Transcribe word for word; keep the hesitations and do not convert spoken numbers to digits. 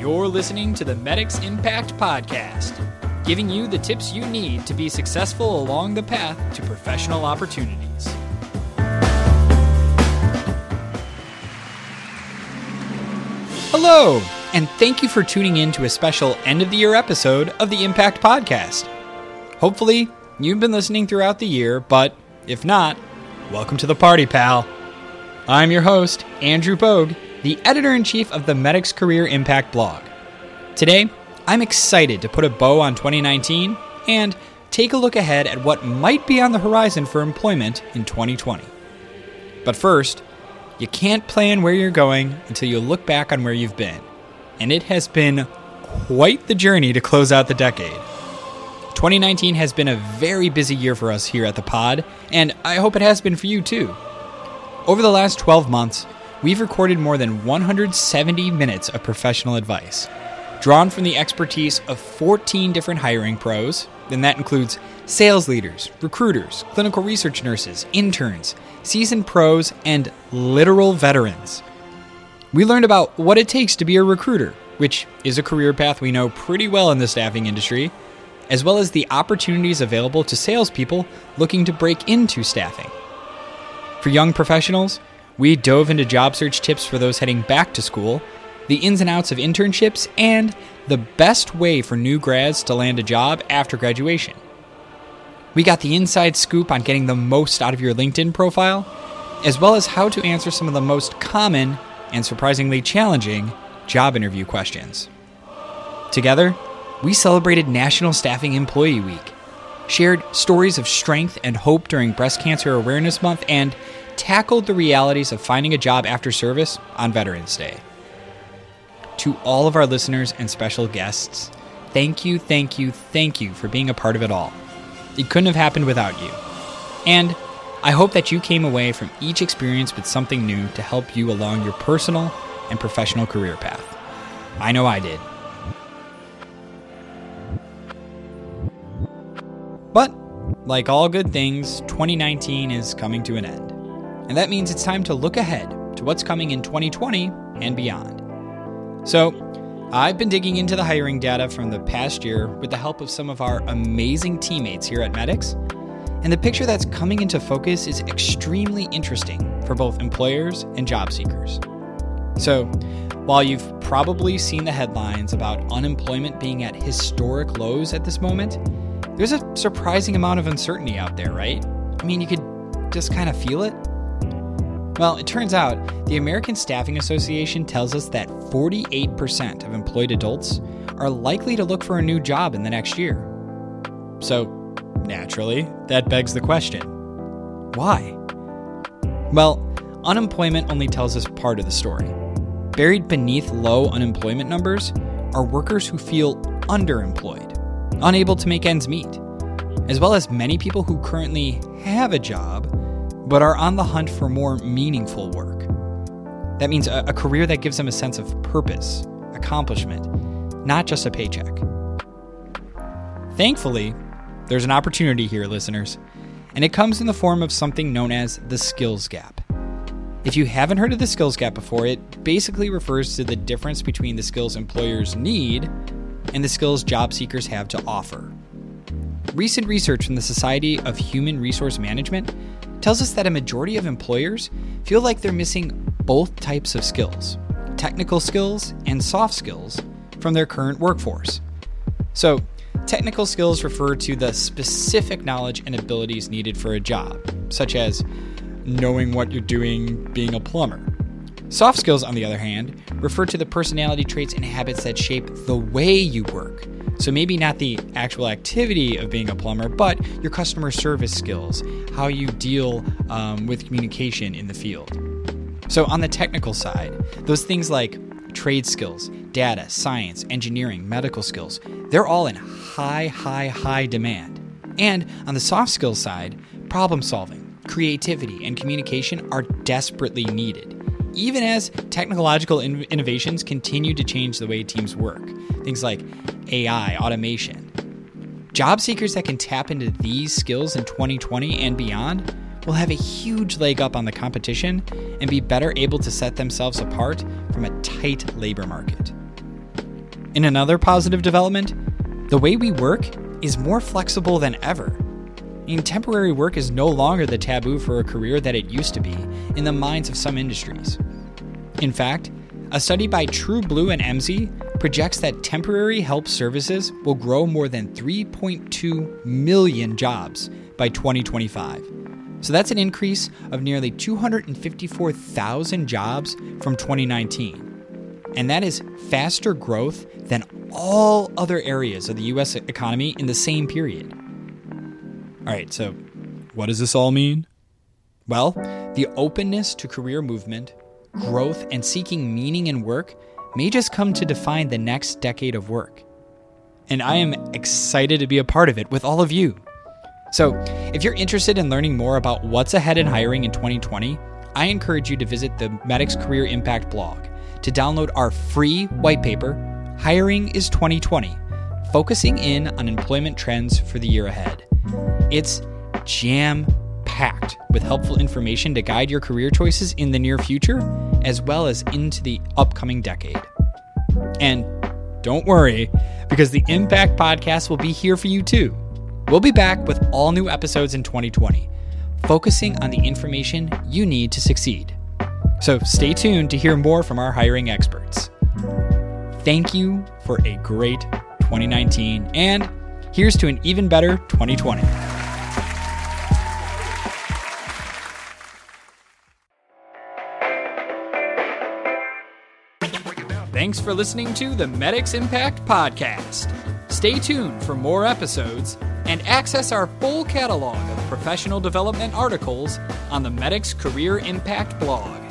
You're listening to the Medix Impact Podcast, giving you the tips you need to be successful along the path to professional opportunities. Hello, and thank you for tuning in to a special end-of-the-year episode of the Impact Podcast. Hopefully, you've been listening throughout the year, but if not, welcome to the party, pal. I'm your host, Andrew Bogue, the editor-in-chief of the Medix Career Impact blog. Today, I'm excited to put a bow on twenty nineteen and take a look ahead at what might be on the horizon for employment in twenty twenty. But first, you can't plan where you're going until you look back on where you've been, and it has been quite the journey to close out the decade. twenty nineteen has been a very busy year for us here at the pod, and I hope it has been for you too. Over the last twelve months, we've recorded more than one hundred seventy minutes of professional advice, drawn from the expertise of fourteen different hiring pros, and that includes sales leaders, recruiters, clinical research nurses, interns, seasoned pros, and literal veterans. We learned about what it takes to be a recruiter, which is a career path we know pretty well in the staffing industry, as well as the opportunities available to salespeople looking to break into staffing. For young professionals, we dove into job search tips for those heading back to school, the ins and outs of internships, and the best way for new grads to land a job after graduation. We got the inside scoop on getting the most out of your LinkedIn profile, as well as how to answer some of the most common and surprisingly challenging job interview questions. Together, we celebrated National Staffing Employee Week, shared stories of strength and hope during Breast Cancer Awareness Month, and tackled the realities of finding a job after service on Veterans Day. To all of our listeners and special guests, thank you, thank you, thank you for being a part of it all. It couldn't have happened without you. And I hope that you came away from each experience with something new to help you along your personal and professional career path. I know I did. But, like all good things, twenty nineteen is coming to an end. And that means it's time to look ahead to what's coming in twenty twenty and beyond. So, I've been digging into the hiring data from the past year with the help of some of our amazing teammates here at Medix, and the picture that's coming into focus is extremely interesting for both employers and job seekers. So, while you've probably seen the headlines about unemployment being at historic lows at this moment, there's a surprising amount of uncertainty out there, right? I mean, you could just kind of feel it. Well, it turns out the American Staffing Association tells us that forty-eight percent of employed adults are likely to look for a new job in the next year. So, naturally, that begs the question, why? Well, unemployment only tells us part of the story. Buried beneath low unemployment numbers are workers who feel underemployed, unable to make ends meet, as well as many people who currently have a job but are on the hunt for more meaningful work. That means a, a career that gives them a sense of purpose, accomplishment, not just a paycheck. Thankfully, there's an opportunity here, listeners, and it comes in the form of something known as the skills gap. If you haven't heard of the skills gap before, it basically refers to the difference between the skills employers need and the skills job seekers have to offer. Recent research from the Society of Human Resource Management tells us that a majority of employers feel like they're missing both types of skills, technical skills and soft skills, from their current workforce. So, technical skills refer to the specific knowledge and abilities needed for a job, such as knowing what you're doing, being a plumber. Soft skills, on the other hand, refer to the personality traits and habits that shape the way you work. So maybe not the actual activity of being a plumber, but your customer service skills, how you deal um, with communication in the field. So on the technical side, those things like trade skills, data, science, engineering, medical skills, they're all in high, high, high demand. And on the soft skills side, problem solving, creativity, and communication are desperately needed. Even as technological in- innovations continue to change the way teams work, things like A I, automation. Job seekers that can tap into these skills in twenty twenty and beyond will have a huge leg up on the competition and be better able to set themselves apart from a tight labor market. In another positive development, the way we work is more flexible than ever. And temporary work is no longer the taboo for a career that it used to be in the minds of some industries. In fact, a study by True Blue and E M S I projects that temporary help services will grow more than three point two million jobs by twenty twenty-five. So that's an increase of nearly two hundred fifty-four thousand jobs from twenty nineteen. And that is faster growth than all other areas of the U S economy in the same period. All right, so what does this all mean? Well, the openness to career movement, growth, and seeking meaning in work may just come to define the next decade of work. And I am excited to be a part of it with all of you. So if you're interested in learning more about what's ahead in hiring in twenty twenty, I encourage you to visit the Medix Career Impact blog to download our free white paper, Hiring is twenty twenty, focusing in on employment trends for the year ahead. It's jam-packed with helpful information to guide your career choices in the near future, as well as into the upcoming decade. And don't worry, because the Impact Podcast will be here for you too. We'll be back with all new episodes in twenty twenty, focusing on the information you need to succeed. So stay tuned to hear more from our hiring experts. Thank you for a great twenty nineteen, and here's to an even better twenty twenty. Thanks for listening to the Medix Impact Podcast. Stay tuned for more episodes and access our full catalog of professional development articles on the Medix Career Impact blog.